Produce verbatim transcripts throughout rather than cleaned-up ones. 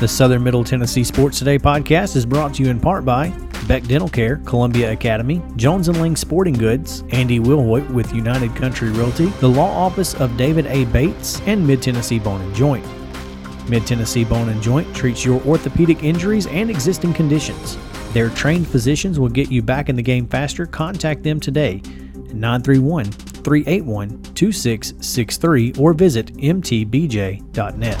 The Southern Middle Tennessee Sports Today podcast is brought to you in part by Beck Dental Care, Columbia Academy, Jones and Lang Sporting Goods, Andy Wilhoyt with United Country Realty, the Law Office of David A. Bates, and Mid-Tennessee Bone and Joint. Mid-Tennessee Bone and Joint treats your orthopedic injuries and existing conditions. Their trained physicians will get you back in the game faster. Contact them today at nine three one, three eight one, two six six three or visit m t b j dot net.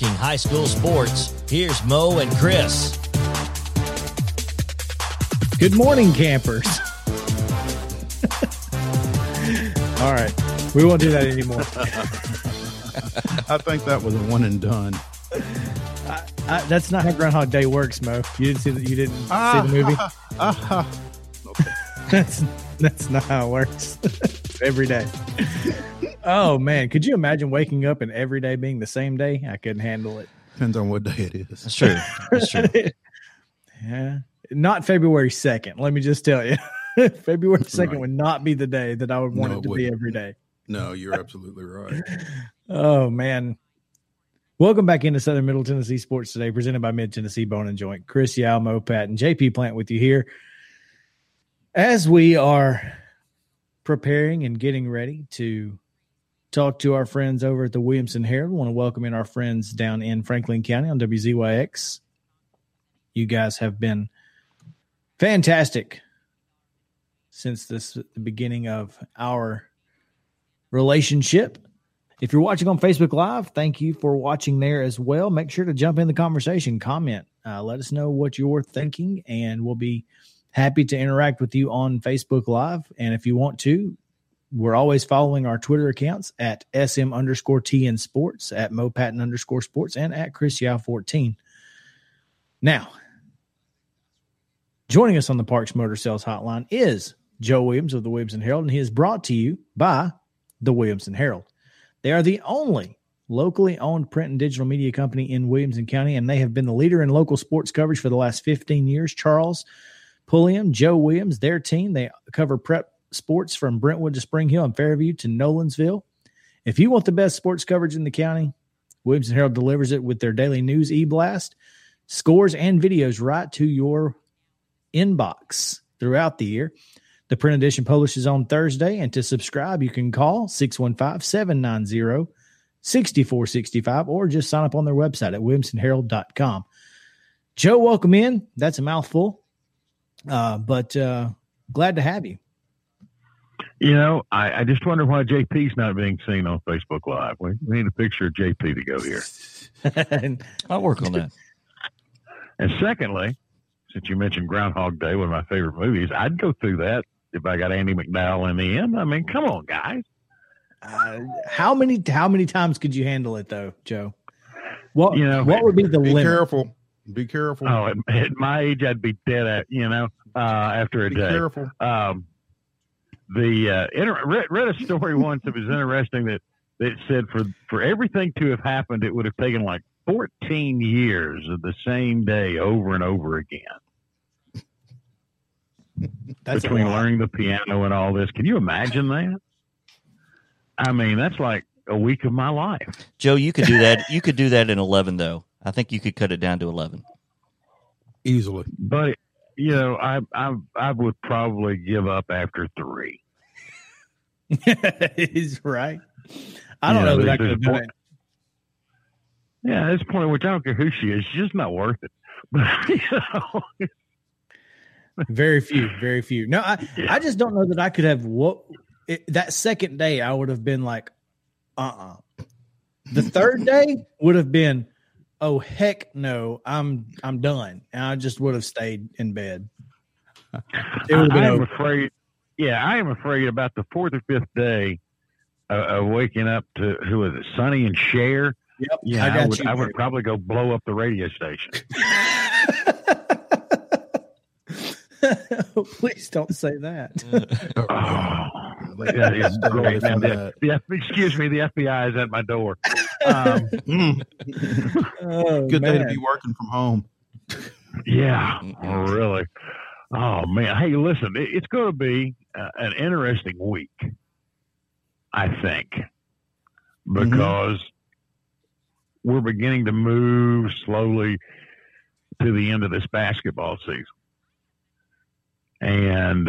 High school sports. Here's Mo and Chris. Good morning, campers. All right. We won't do that anymore. I think that was a one and done. I, I, that's not how Groundhog Day works, Mo. You didn't see the, you didn't ah, see the movie? Ah, ah, ah. Okay. that's, that's not how it works. Every day. Oh, man. Could you imagine waking up and every day being the same day? I couldn't handle it. Depends on what day it is. That's true. That's true. Yeah. Not February second. Let me just tell you. February second right. would not be the day that I would want no, it to wouldn't. be every day. No, you're absolutely right. Oh, man. Welcome back into Southern Middle Tennessee Sports Today, presented by Mid-Tennessee Bone and Joint. Chris Yao, Mo Patton, J P. Plant with you here. As we are preparing and getting ready to talk to our friends over at the Williamson Herald. We want to welcome in our friends down in Franklin County on W Z Y X. You guys have been fantastic since this, the beginning of our relationship. If you're watching on Facebook Live, thank you for watching there as well. Make sure to jump in the conversation, comment, uh, let us know what you're thinking, and we'll be happy to interact with you on Facebook Live. And if you want to, we're always following our Twitter accounts at sm underscore tn sports, at Mo Patton underscore sports, and at Chris Yao fourteen. Now, joining us on the Parks Motor Sales Hotline is Joe Williams of the Williamson Herald, and he is brought to you by the Williamson Herald. They are the only locally owned print and digital media company in Williamson County, and they have been the leader in local sports coverage for the last fifteen years. Charles Pulliam, Joe Williams, their team, they cover prep sports from Brentwood to Spring Hill and Fairview to Nolensville. If you want the best sports coverage in the county, Williamson Herald delivers it with their daily news e-blast, scores, and videos right to your inbox throughout the year. The print edition publishes on Thursday, and to subscribe, you can call six one five, seven nine zero, six four six five or just sign up on their website at williamson herald dot com. Joe, welcome in. That's a mouthful, uh, but uh, glad to have you. You know, I, I just wonder why J P's not being seen on Facebook Live. We need a picture of J P to go here. I'll work on that. And secondly, since you mentioned Groundhog Day, one of my favorite movies, I'd go through that if I got Andy McDowell in the end. I mean, come on, guys. Uh, how many how many times could you handle it, though, Joe? What you know, what would be the be limit? Be careful. Be careful. Oh, at, at my age, I'd be dead at, you know, uh, after a be day. Be careful. Um, The uh, inter- read, read a story once that was interesting that, that said for, for everything to have happened, it would have taken like fourteen years of the same day over and over again. That's between learning the piano and all this. Can you imagine that? I mean, that's like a week of my life. Joe, you could do that. You could do that in eleven, though. I think you could cut it down to eleven. easily. But you know, I I I would probably give up after three. He's right. I don't you know, know that I could do it. Yeah, at this point, which I don't care who she is, she's just not worth it. But, you know. Very few, very few. No, I, yeah. I just don't know that I could have what it, that second day. I would have been like, uh-uh. The third day would have been, oh heck no, I'm I'm done, and I just would have stayed in bed. It would have been I am over. afraid. Yeah, I am afraid about the fourth or fifth day of, of waking up to who is it, Sonny and Cher. Yep. Yeah, I, got I would. You, I would probably go blow up the radio station. Please don't say that. Oh, that is great. Now, the, the, excuse me, the F B I is at my door. Um, oh, good man. Day to be working from home. Yeah, really. Oh man. Hey, listen, it, it's going to be uh, an interesting week, I think, because mm-hmm. we're beginning to move slowly to the end of this basketball season. And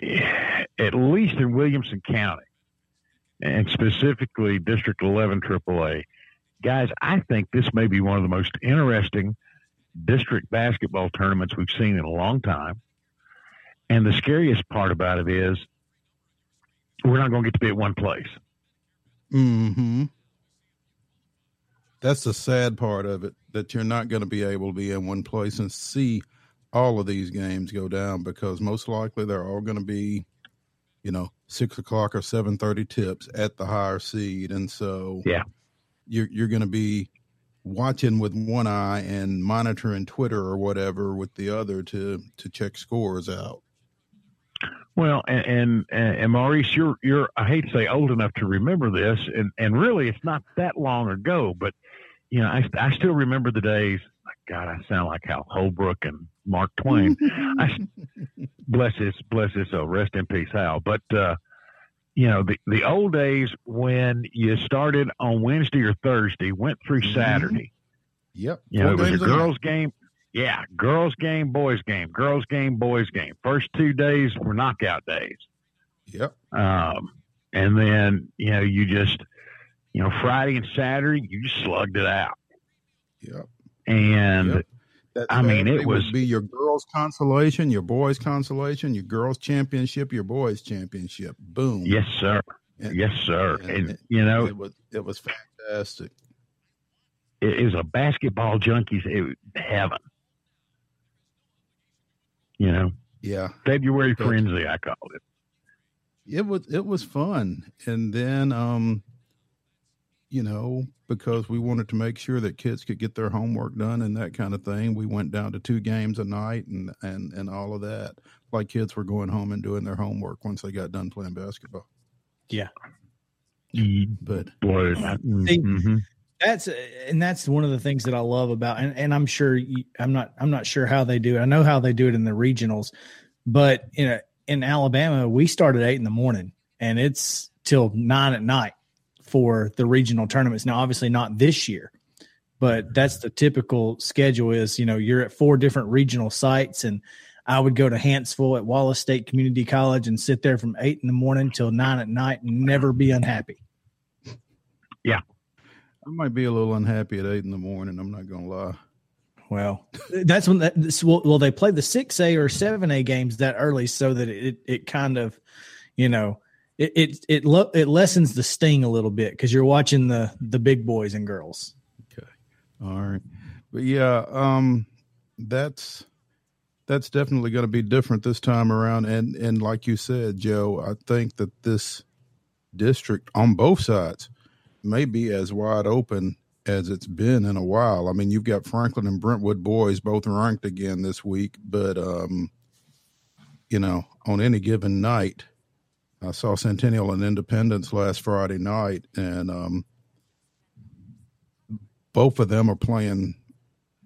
at least in Williamson County, and specifically District eleven triple A, guys, I think this may be one of the most interesting district basketball tournaments we've seen in a long time. And the scariest part about it is we're not going to get to be at one place. Mm-hmm. That's the sad part of it, that you're not going to be able to be in one place and see all of these games go down, because most likely they're all going to be, you know, six o'clock or seven thirty tips at the higher seed, and so yeah, you're you're going to be watching with one eye and monitoring Twitter or whatever with the other to to check scores out. Well, and and, and Maurice, you're you're I hate to say old enough to remember this, and and really it's not that long ago, but you know I I still remember the days. God, I sound like Hal Holbrook and Mark Twain. I, bless his, bless his soul. Rest in peace, Hal. But, uh, you know, the, the old days when you started on Wednesday or Thursday, went through Saturday. Mm-hmm. Yep. You know, it was a girls' game. Yeah, girls' game, boys' game, girls' game, boys' game. First two days were knockout days. Yep. Um, and then, you know, you just, you know, Friday and Saturday, you just slugged it out. Yep. And yep. that, I mean, it was be your girls' consolation, your boys' consolation, your girls' championship, your boys' championship. Boom. Yes, sir. And, yes, sir. And, and it, you know, it was, it was fantastic. It is a basketball junkies. It heaven. You know? Yeah. February but, frenzy, I called it. It was, it was fun. And then, um, you know, because we wanted to make sure that kids could get their homework done and that kind of thing. We went down to two games a night and, and, and all of that. Like kids were going home and doing their homework once they got done playing basketball. Yeah. But Boy, I, mm-hmm. that's, and that's one of the things that I love about, and, and I'm sure you, I'm not, I'm not sure how they do it. I know how they do it in the regionals, but in a, in Alabama, we start at eight in the morning and it's till nine at night for the regional tournaments. Now, obviously not this year, but that's the typical schedule is, you know, you're at four different regional sites, and I would go to Hanceville at Wallace State Community College and sit there from eight in the morning till nine at night and never be unhappy. Yeah. I might be a little unhappy at eight in the morning. I'm not going to lie. Well, that's when that, this, well, well, they play the six A or seven A games that early so that it, it kind of, you know, It it it, lo- it lessens the sting a little bit because you're watching the the big boys and girls. Okay, all right, but yeah, um, that's that's definitely going to be different this time around. And and like you said, Joe, I think that this district on both sides may be as wide open as it's been in a while. I mean, you've got Franklin and Brentwood boys both ranked again this week, but um, you know, on any given night. I saw Centennial and Independence last Friday night, and um, both of them are playing,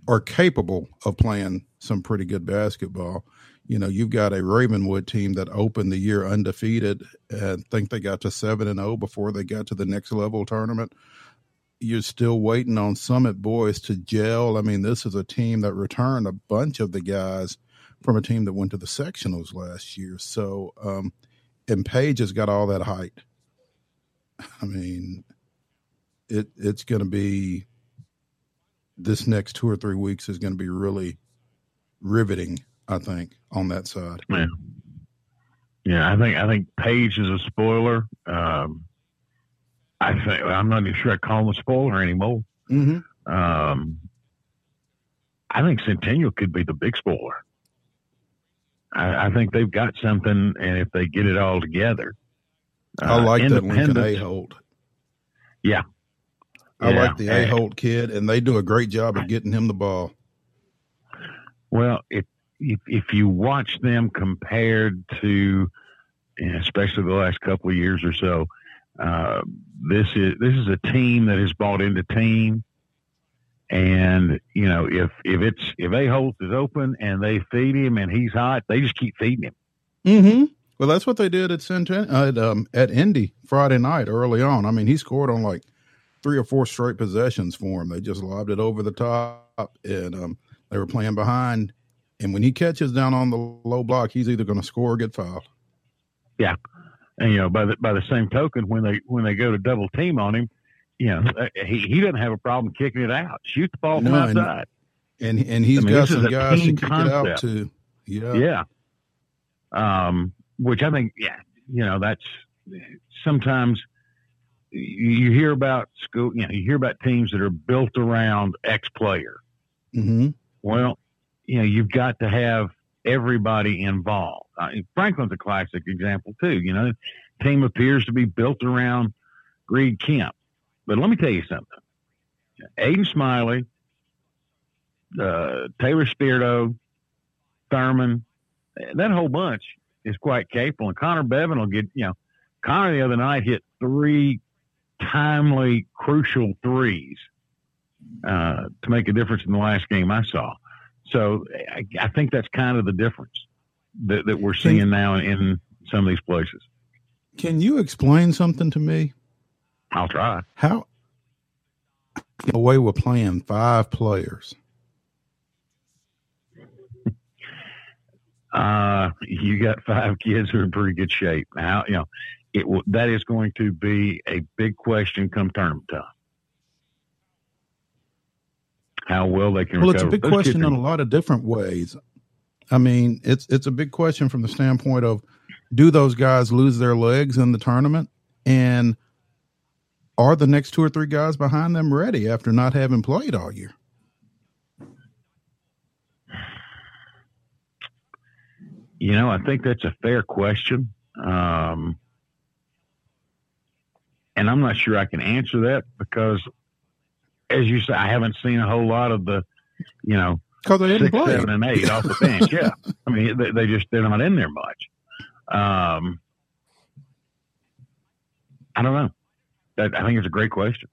are capable of playing some pretty good basketball. You know, you've got a Ravenwood team that opened the year undefeated and think they got to seven and oh before they got to the next level tournament. you're still waiting on Summit boys to gel. I mean, this is a team that returned a bunch of the guys from a team that went to the sectionals last year. So, um, and Page has got all that height. I mean, it it's going to be, this next two or three weeks is going to be really riveting, I think, on that side. Yeah. Yeah. I think, I think Page is a spoiler. Um, I think, I'm not even sure I call him a spoiler anymore. Mm-hmm. Um, I think Centennial could be the big spoiler. I, I think they've got something, and if they get it all together. Uh, I like that Lincoln A. Holt. Yeah. I yeah. like the A. Holt kid, and they do a great job of getting him the ball. Well, if, if, if you watch them compared to, especially the last couple of years or so, uh, this is, this is a team that has bought into team. And, you know, if, if it's, if A. Holt is open and they feed him and he's hot, they just keep feeding him. Mm-hmm. Well, that's what they did at Centennial, at, um, at Indy Friday night early on. I mean, he scored on like three or four straight possessions for him. They just lobbed it over the top, and um, they were playing behind. And when he catches down on the low block, he's either going to score or get fouled. Yeah. And, you know, by the, by the same token, when they, when they go to double team on him, you know, he, he doesn't have a problem kicking it out. Shoot the ball from no, outside. And, and, and he's I mean, got some guys to kick concept. It out to. Yeah. Yeah. Um, which I think, yeah, you know, that's sometimes you hear about school, you know, you hear about teams that are built around X player. Mm-hmm. Well, you know, you've got to have everybody involved. I mean, Franklin's a classic example too. You know, the team appears to be built around Reed Kemp. But let me tell you something. Aiden Smiley, uh, Taylor Spirito, Thurman, that whole bunch is quite capable. And Connor Bevin will get, you know, Connor the other night hit three timely, crucial threes uh, to make a difference in the last game I saw. So I, I think that's kind of the difference that, that we're seeing can, now in some of these places. Can you explain something to me? I'll try. How the way we're playing five players. Uh, you got five kids who are in pretty good shape. Now, you know, it will, that is going to be a big question come tournament time. How well they can. Well, recover. It's a big Those question in a lot of different ways. I mean, it's, it's a big question from the standpoint of, do those guys lose their legs in the tournament? And are the next two or three guys behind them ready after not having played all year? You know, I think that's a fair question. Um, and I'm not sure I can answer that because, as you say, I haven't seen a whole lot of the, you know, six, play. seven, and eight off the bench. Yeah. I mean, they, they just, they're not in there much. Um, I don't know. I think it's a great question.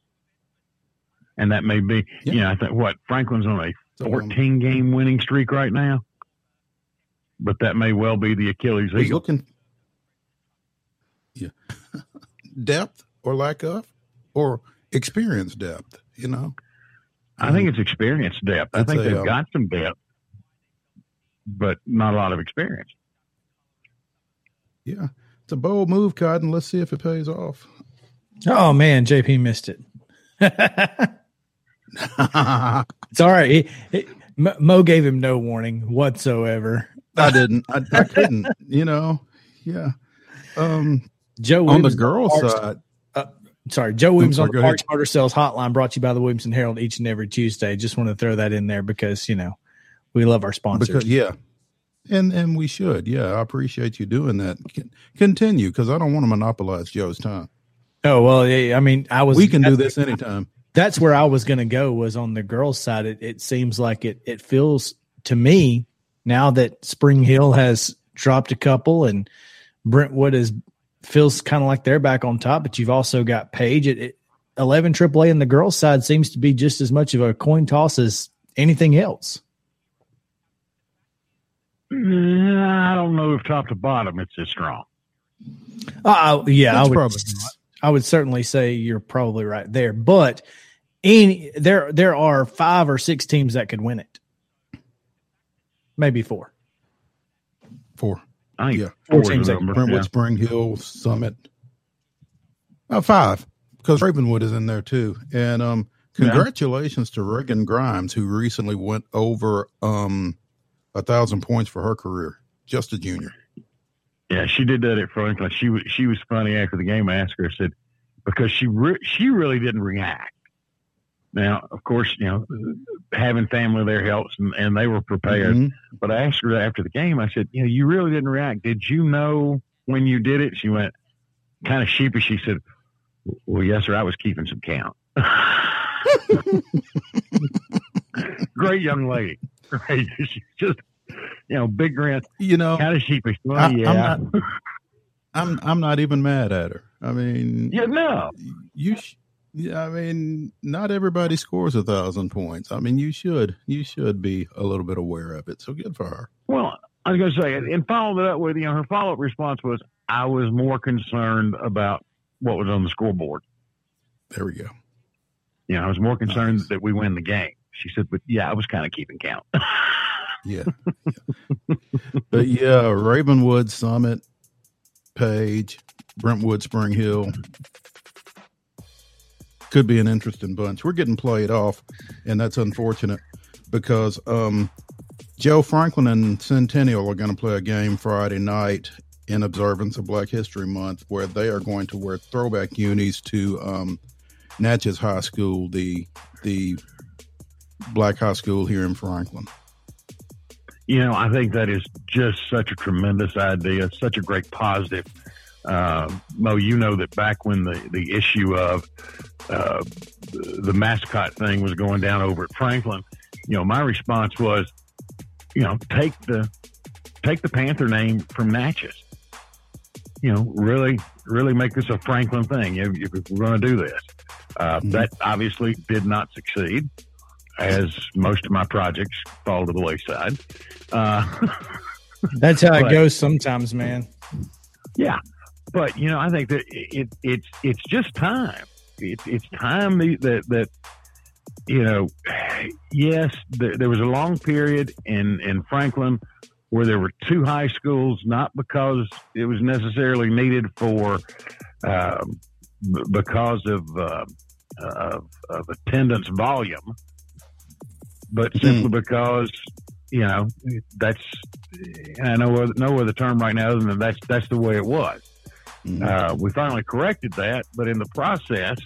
And that may be, yeah. you know, I think what Franklin's on a fourteen game winning streak right now, but that may well be the Achilles heel. He's looking. Yeah. Depth or lack of, or experience depth, you know, I um, think it's experience depth. I think a, they've um, got some depth, but not a lot of experience. Yeah. It's a bold move, Cotton. Let's see if it pays off. Oh, man, J P missed it. It's all right. He, he, Mo gave him no warning whatsoever. I didn't. I, I couldn't, you know. Yeah. Um, Joe Williams on the girls' Parks, side. Uh, sorry, Joe Williams on the Parks Motor Sales hotline, brought to you by the Williamson Herald each and every Tuesday. Just want to throw that in there because, you know, we love our sponsors. Because, yeah. And and we should. Yeah, I appreciate you doing that. Continue, because I don't want to monopolize Joe's time. Oh, well, I mean, I was. We can do this anytime. That's where I was going to go, was on the girls' side. It, it seems like it, it feels to me now that Spring Hill has dropped a couple and Brentwood is feels kind of like they're back on top, but you've also got Page. It, it, eleven triple A on the girls' side seems to be just as much of a coin toss as anything else. I don't know if top to bottom it's as strong. Uh, yeah, that's I would probably not. I would certainly say you're probably right there, but any there there are five or six teams that could win it. Maybe four. Four. I yeah. Four teams. Brentwood, yeah. Spring Hill, Summit. Uh, five, because Ravenwood is in there too. And um, congratulations yeah. to Reagan Grimes, who recently went over um a thousand points for her career. Just a junior. Yeah, she did that at Franklin. She was she was funny after the game. I asked her, I said, because she re- she really didn't react. Now, of course, you know, having family there helps, and, and they were prepared. Mm-hmm. But I asked her after the game, I said, you know, you really didn't react. Did you know when you did it? She went kind of sheepish. She said, well, yes, sir, I was keeping some count. Great young lady. Right? She's just, you know, big rant. You know, kind of sheepish. Well, I, yeah. I'm not, I'm, I'm not even mad at her. I mean. Yeah, no. You sh- Yeah, I mean, not everybody scores a thousand points. I mean, you should you should be a little bit aware of it. So good for her. Well, I was going to say, and followed it up with, you know, her follow up response was, "I was more concerned about what was on the scoreboard." There we go. You know, I was more concerned nice. that we win the game. She said, "But yeah, I was kind of keeping count." yeah, yeah. But yeah, Ravenwood, Summit, Page, Brentwood, Spring Hill. Could be an interesting bunch. We're getting played off, and that's unfortunate because um, Joe Franklin and Centennial are going to play a game Friday night in observance of Black History Month, where they are going to wear throwback unis to um, Natchez High School, the the black high school here in Franklin. You know, I think that is just such a tremendous idea, such a great positive. Uh, Mo, you know that back when the, the issue of uh, the, the mascot thing was going down over at Franklin, you know, my response was, you know, take the take the Panther name from Natchez. You know, really, really make this a Franklin thing if, if we're going to do this. Uh, mm-hmm. That obviously did not succeed, as most of my projects fall to the wayside. Uh, That's how but, it goes sometimes, man. Yeah. But, you know, I think that it, it, it's it's just time. It, it's time that, that you know, yes, there, there was a long period in, in Franklin where there were two high schools, not because it was necessarily needed for uh, b- because of, uh, of, of attendance volume, but simply mm. because, you know, that's – I know no other term right now other than that's, that's the way it was. Uh, we finally corrected that, but in the process,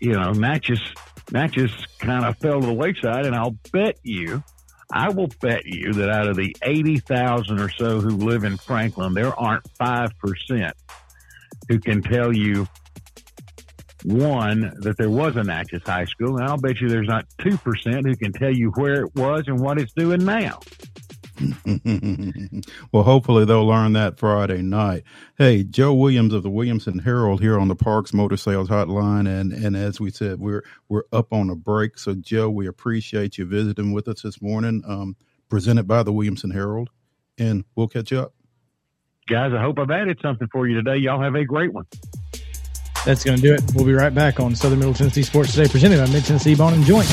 you know, Natchez, Natchez kind of fell to the wayside, and I'll bet you, I will bet you that out of the eighty thousand or so who live in Franklin, there aren't five percent who can tell you, one, that there was a Natchez High School, and I'll bet you there's not two percent who can tell you where it was and what it's doing now. Well, hopefully they'll learn that Friday night. Hey, Joe Williams of the Williamson Herald here on the Parks Motor Sales Hotline, and and as we said, we're we're up on a break. So, Joe, we appreciate you visiting with us this morning. Um, presented by the Williamson Herald, and we'll catch up, guys. I hope I've added something for you today. Y'all have a great one. That's going to do it. We'll be right back on Southern Middle Tennessee Sports Today, presented by Mid Tennessee Bone and Joint.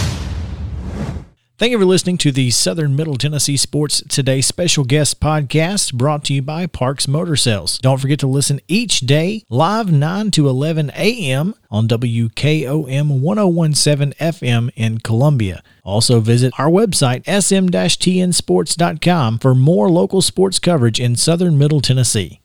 Thank you for listening to the Southern Middle Tennessee Sports Today Special Guest Podcast, brought to you by Parks Motor Sales. Don't forget to listen each day, live nine to eleven a.m. on W K O M one oh one seven F M in Columbia. Also visit our website, S M dash T N sports dot com, for more local sports coverage in Southern Middle Tennessee.